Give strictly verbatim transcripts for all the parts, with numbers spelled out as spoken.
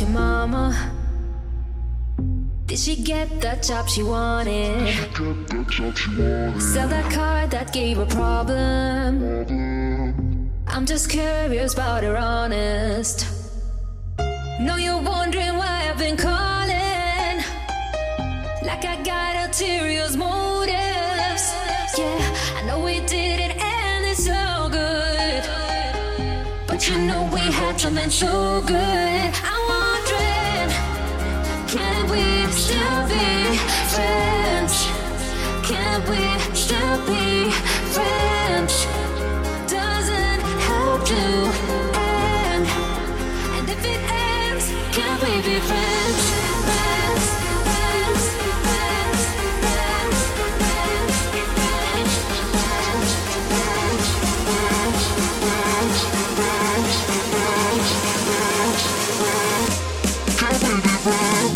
about your mama? Did she get that job she wanted? Did she get that job she wanted? Sell that car that gave her problem. problem I'm just curious about her honest. Know you're wondering why I've been calling, like I got ulterior motives. Yeah, I know we didn't end it so good, but you know we had something so good. I'm wondering, can we still be friends? Can we still be friends? Doesn't help to end, and if it ends, can we be friends? Friends, friends, friends, friends, friends, friends, friends, friends, friends, friends, friends, friends, friends, friends. Can we be friends?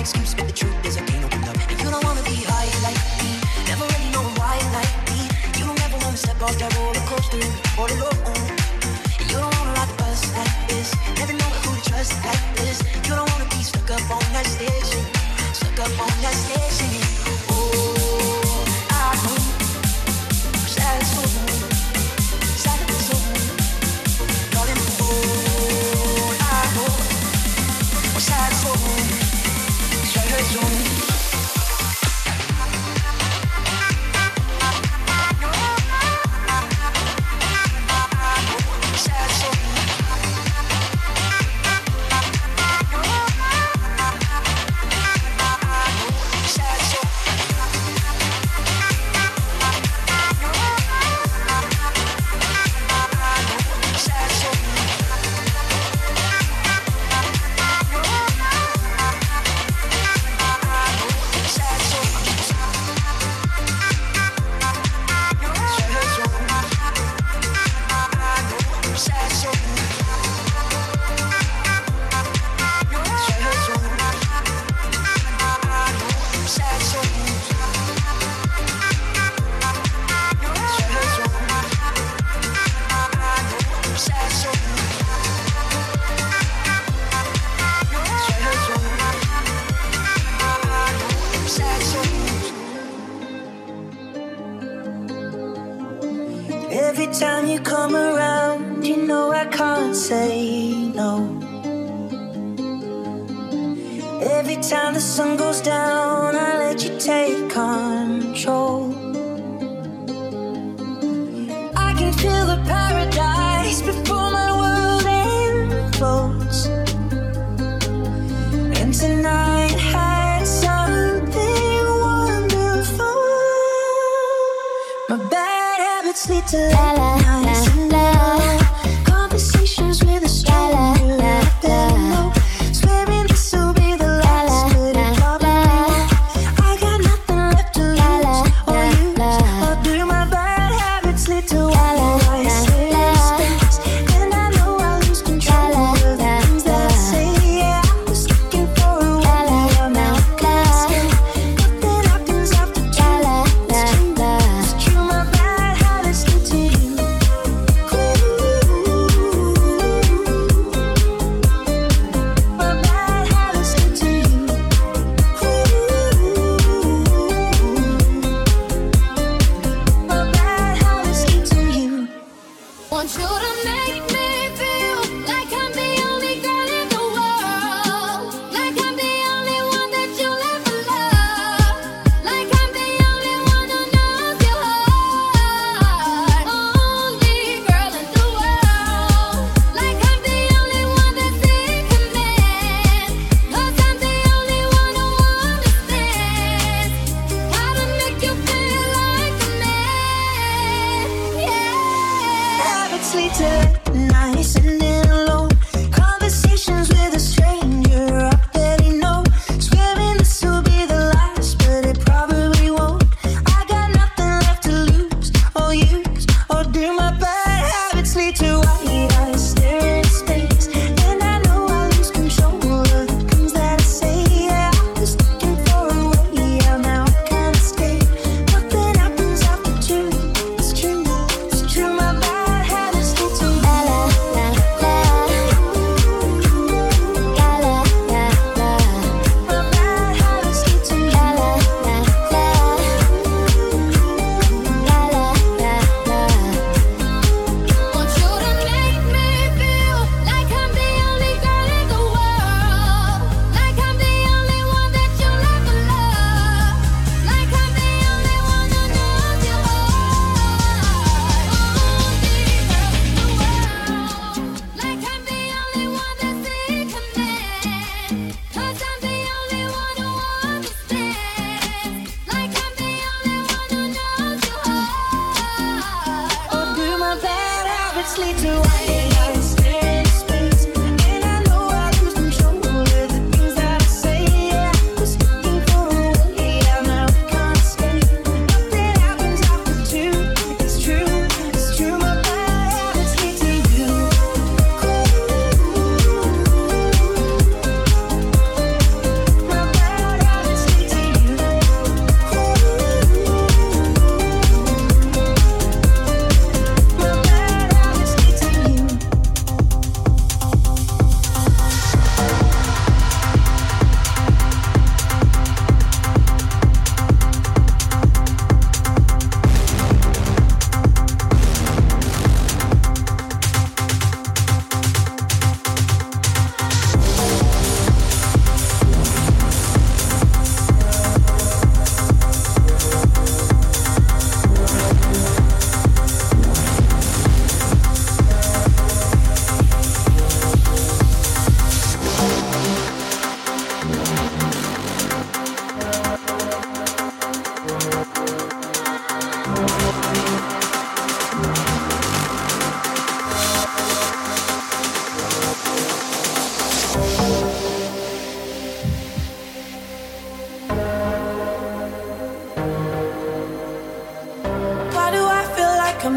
excuse, but the truth is I can't open up. And you don't wanna be high like me, never really know why like me. You don't ever wanna step off that roller coaster all alone. And you don't wanna ride the bus like this, never know who to trust like this. You don't wanna be stuck up on that station, stuck up on that station. Oh, I hope that's for me.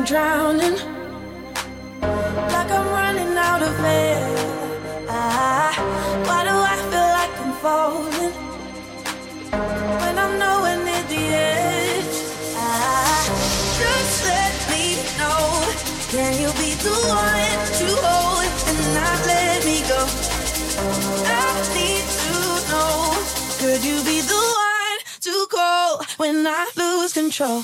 I'm drowning, like I'm running out of air. I, why do I feel like I'm falling when I'm nowhere near the edge? I, just let me know, can you be the one to hold and not let me go? I need to know, could you be the one to call when I lose control? Control.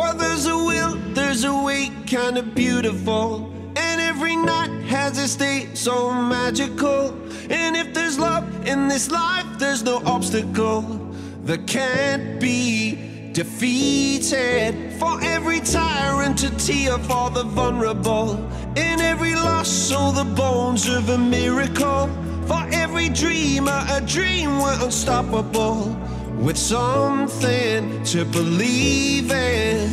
Well, there's a will, there's a way, kinda beautiful. And every night has its day, so magical. And if there's love in this life, there's no obstacle that can't be defeated. For every tyrant a tear for the vulnerable. In every loss, so the bones of a miracle. For every dreamer a dream, we're unstoppable. With something to believe in.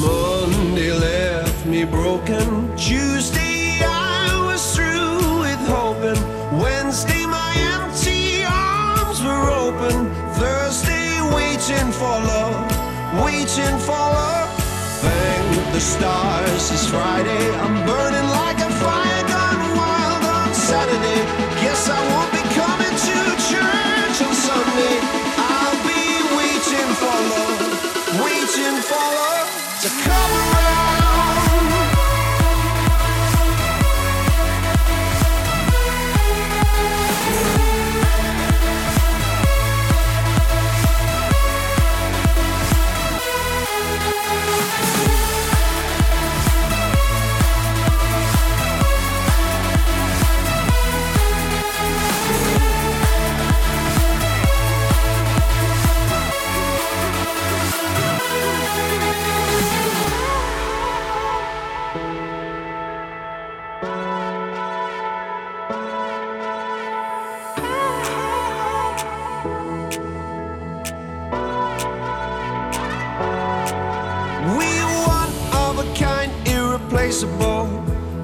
Monday left me broken. Tuesday I was through with hoping. Wednesday my empty arms were open. Thursday waiting for love, waiting for love. Thank the stars it's Friday. I'm burning like a fire gone wild on Saturday. Guess I won't be coming to church on Sunday. For love, waiting for love to come around.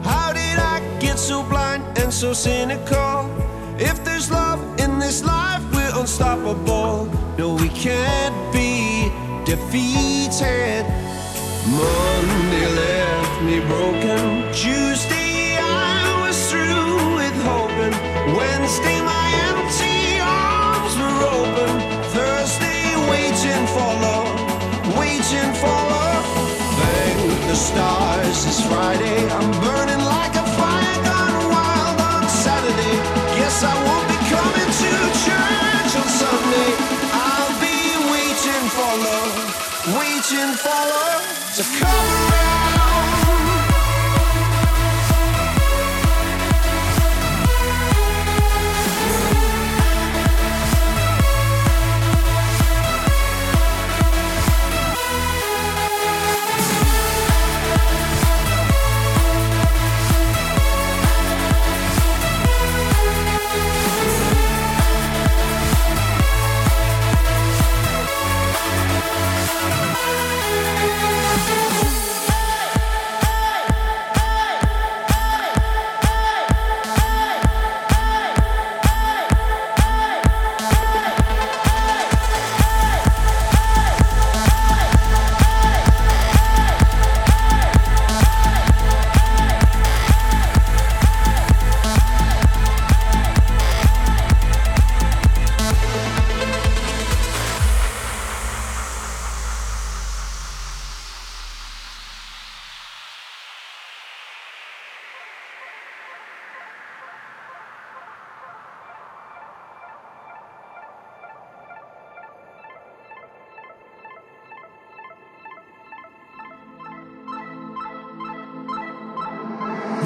How did I get so blind and so cynical? If there's love in this life, we're unstoppable. No, we can't be defeated. Monday left me broken. Tuesday I was through with hoping. Wednesday my empty arms were open. Thursday waiting for love, waiting for love. The stars is Friday. I'm burning like a fire gone wild on Saturday. Guess I won't be coming to church on Sunday. I'll be waiting for love, waiting for love to come around.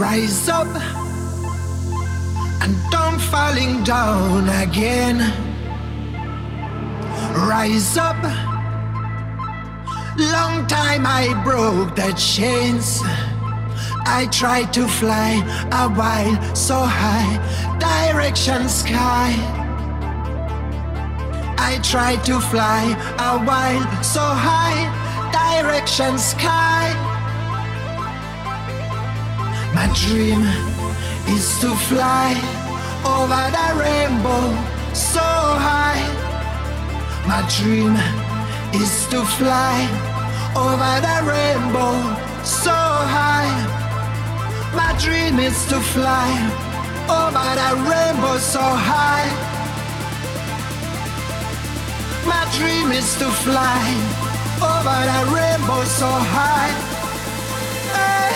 Rise up and don't falling down again. Rise up, long time I broke the chains. I tried to fly a while so high, direction sky. I tried to fly a while so high, direction sky. My dream is to fly over the rainbow so high. My dream is to fly over the rainbow so high. My dream is to fly over the rainbow so high. My dream is to fly over the rainbow so high. Hey.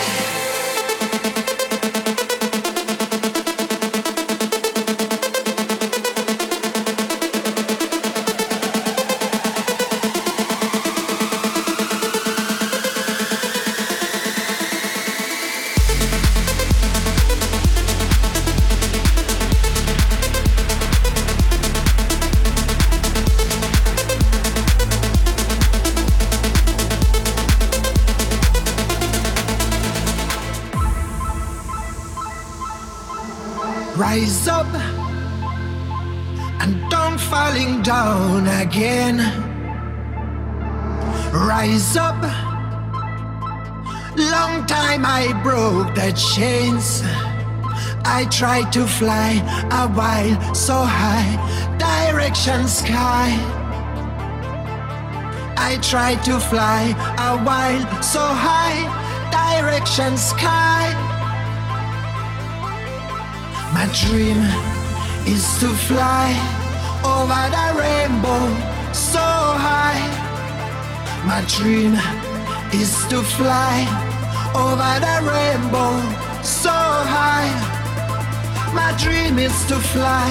Rise up and don't falling down again. Rise up. Long time I broke the chains. I tried to fly a while so high, direction sky. I tried to fly a while so high, direction sky. My dream is to fly over the rainbow so high. My dream is to fly over the rainbow so high. My dream is to fly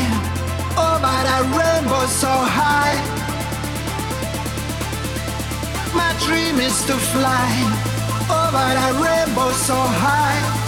over the rainbow so high. My dream is to fly over the rainbow so high.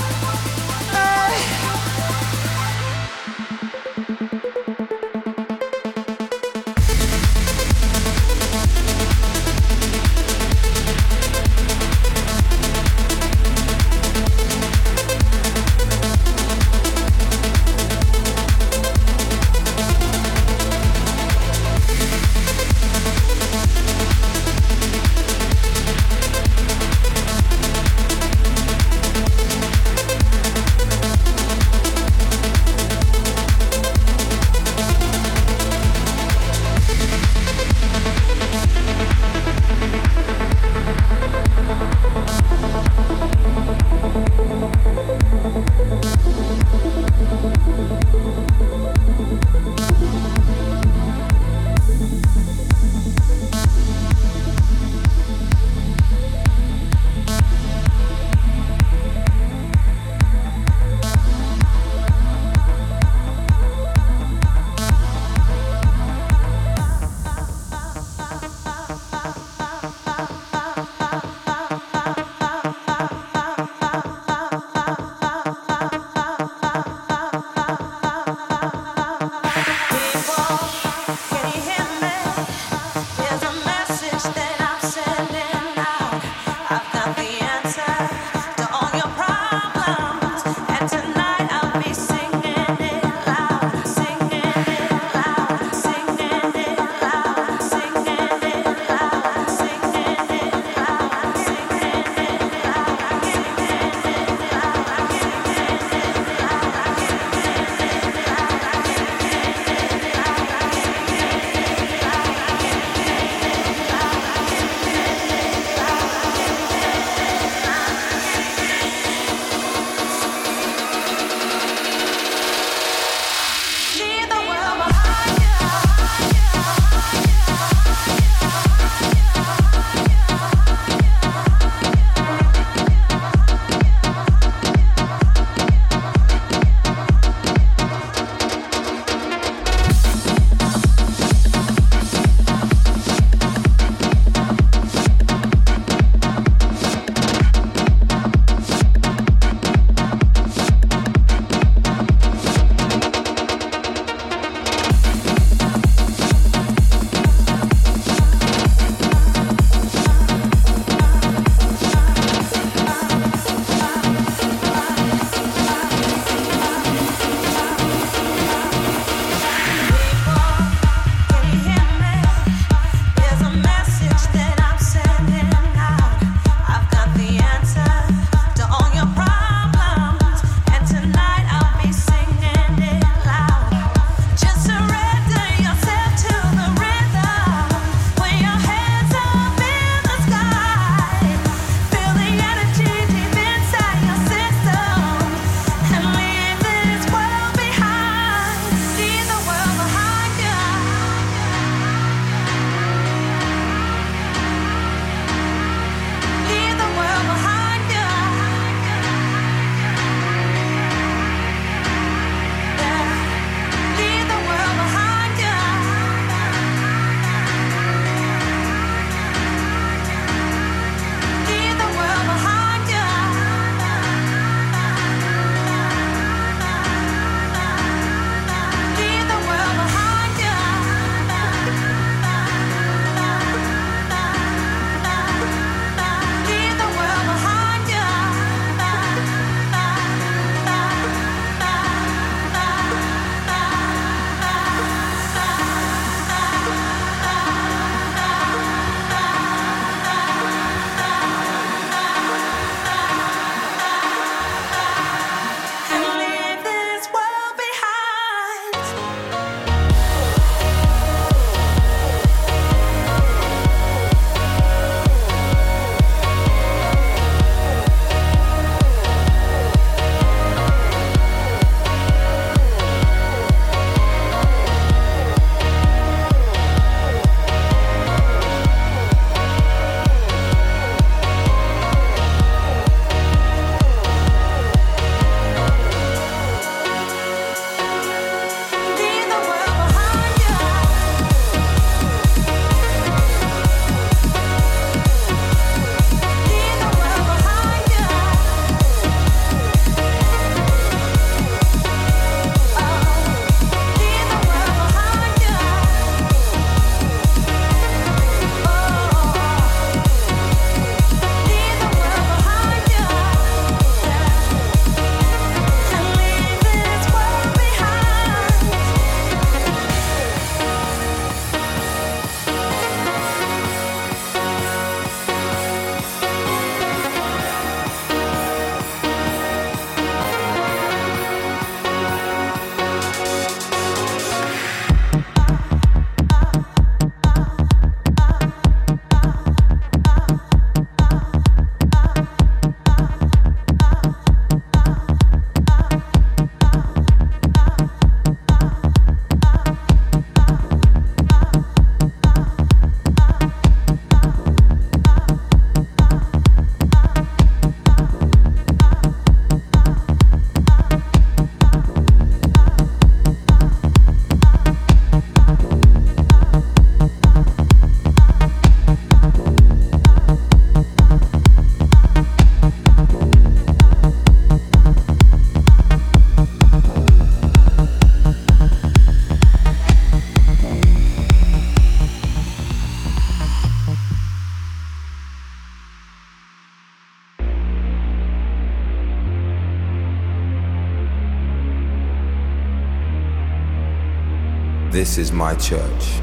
This is my church.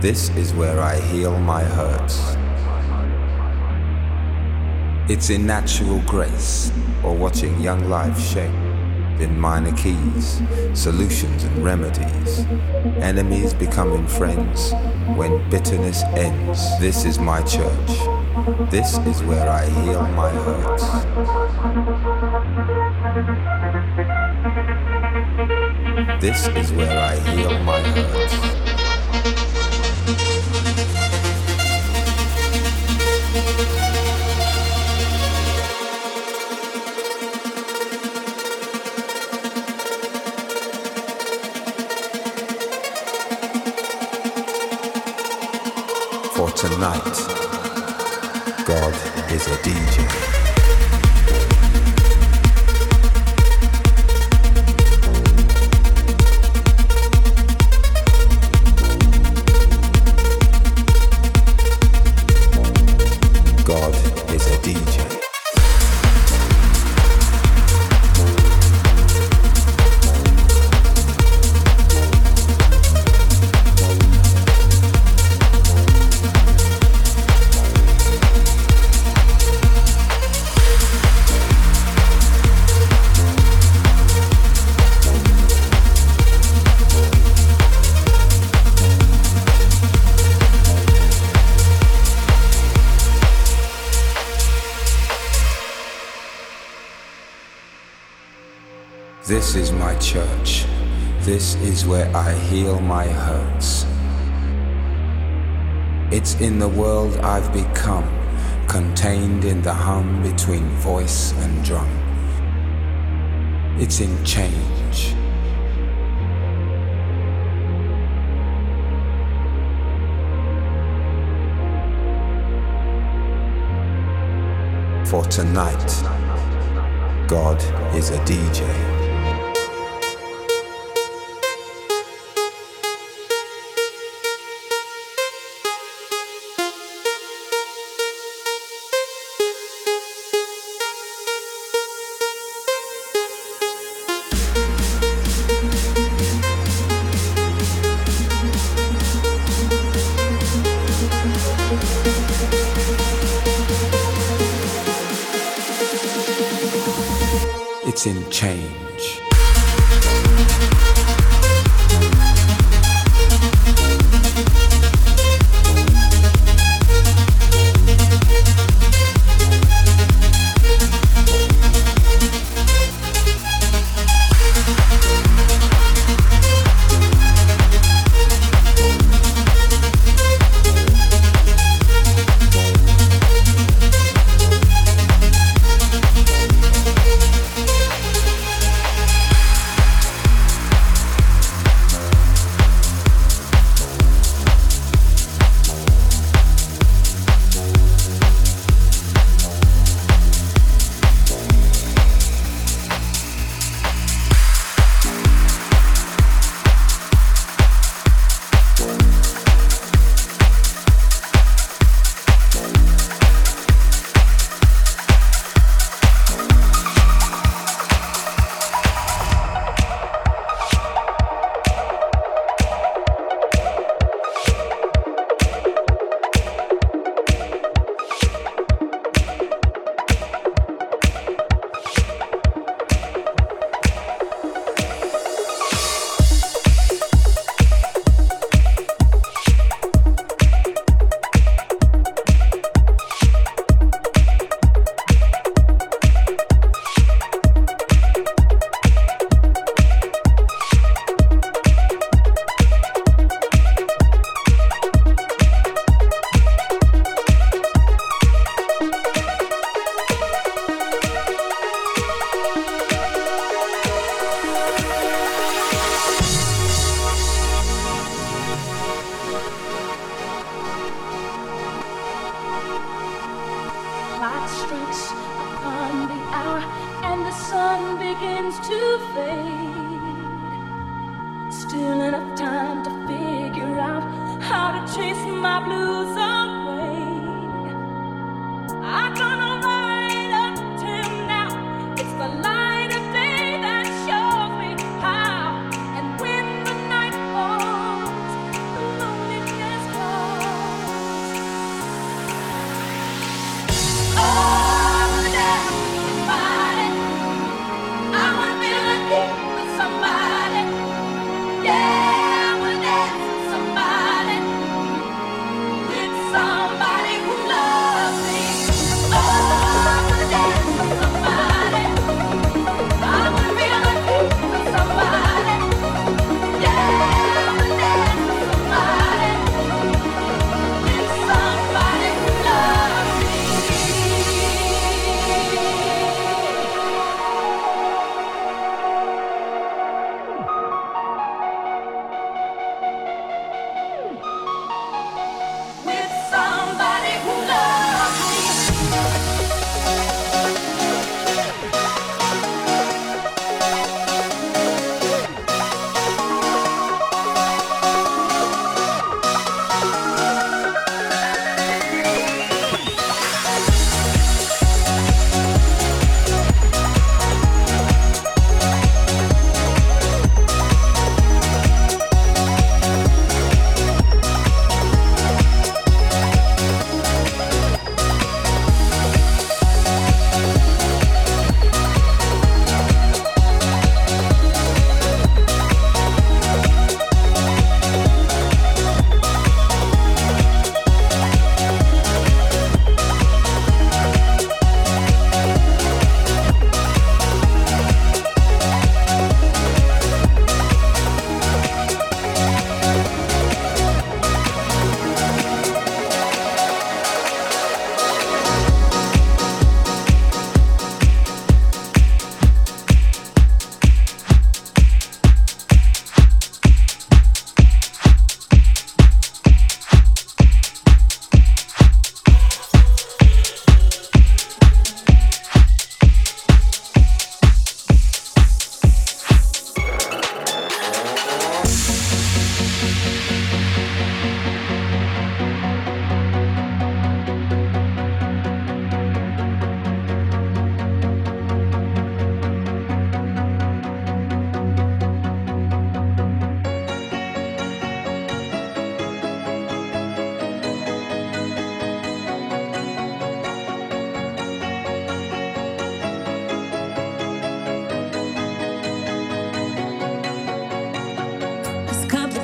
This is where I heal my hurts. It's in natural grace or watching young life shape in minor keys, solutions and remedies, enemies becoming friends when bitterness ends. This is my church. This is where I heal my hurts. This is where I heal my hurts. Tonight, God is a D J. This is my church. This is where I heal my hurts. It's in the world I've become, contained in the hum between voice and drum. It's in change. For tonight, God is a D J. It's in change.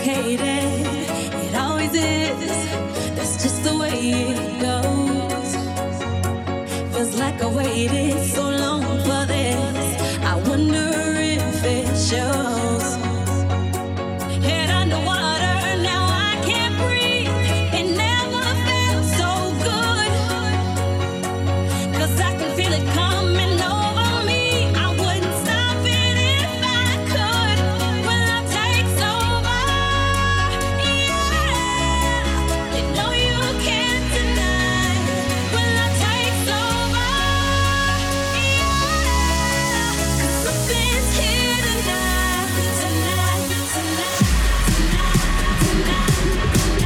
complicated, it always is. That's just the way it goes. Feels like I waited so long for this. I wonder if it shows. Head underwater, now I can't breathe. It never felt so good, 'cause I can feel it coming over me. I wouldn't stop it if I could. When love takes over, yeah, you know you can't deny. When love takes over, yeah, 'cause something's here tonight, tonight, tonight.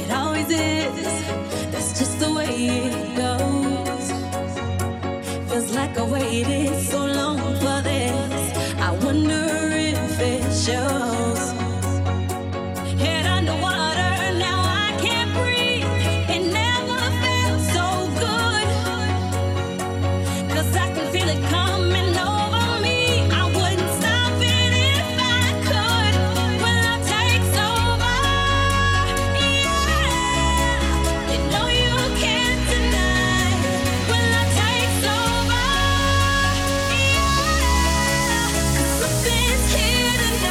It always is. That's just the way it goes. Feels like I waited so long for this. I wonder if it shows. Head underwater, now I can't breathe. It never felt so good, 'cause I can feel it coming over me. I wouldn't stop it if I could. When love takes over, yeah, you know you can't deny. When love takes over, yeah, 'cause something's here tonight, tonight, tonight.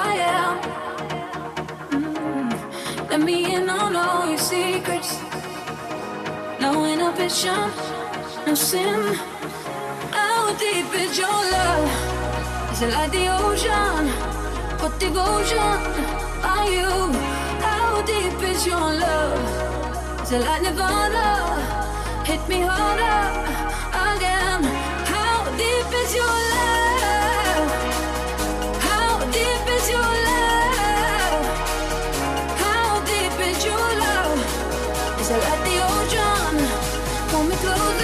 I am. Mm-hmm. Let me in on all your secrets. No inhibition, no sin. How deep is your love? Is it like the ocean? What devotion are you? How deep is your love? Is it like Nirvana? Hit me harder again. How deep is your love? How deep is your love? How deep is your love? Is it like the ocean? Pull me closer.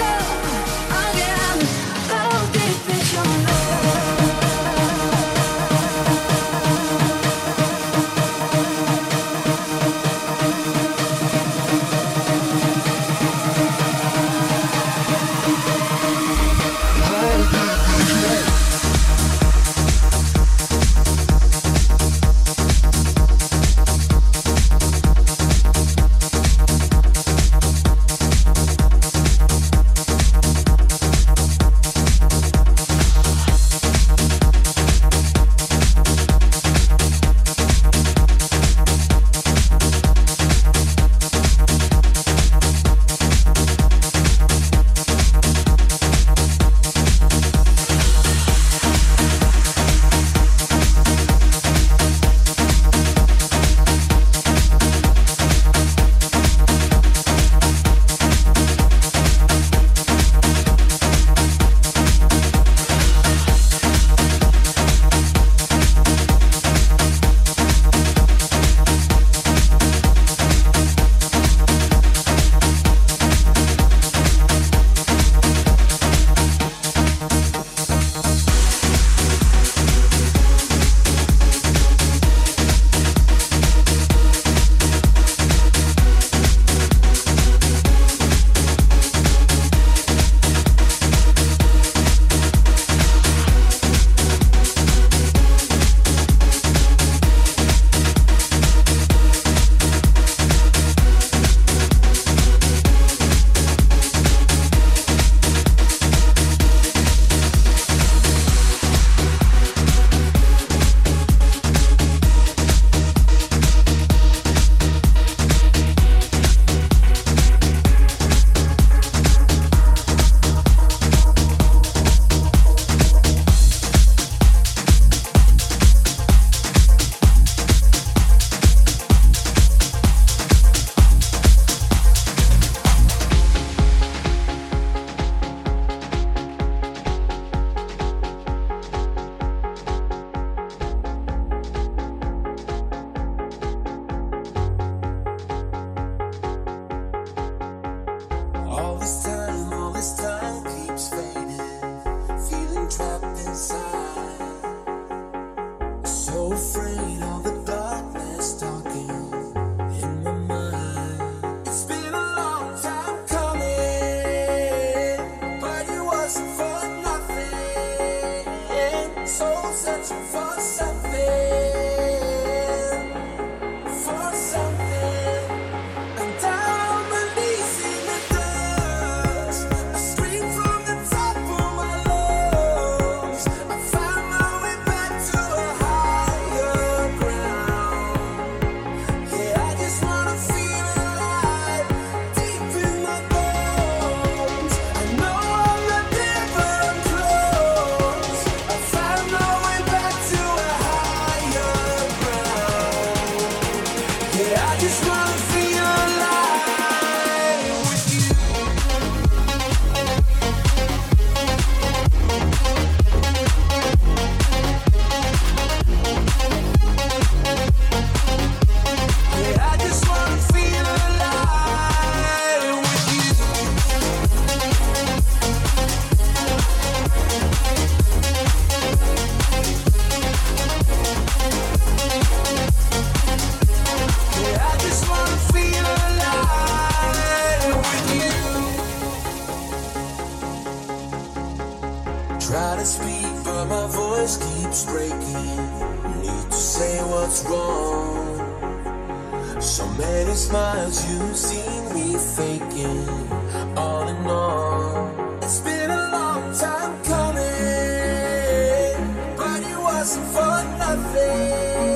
Nothing.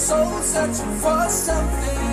soul searching for something.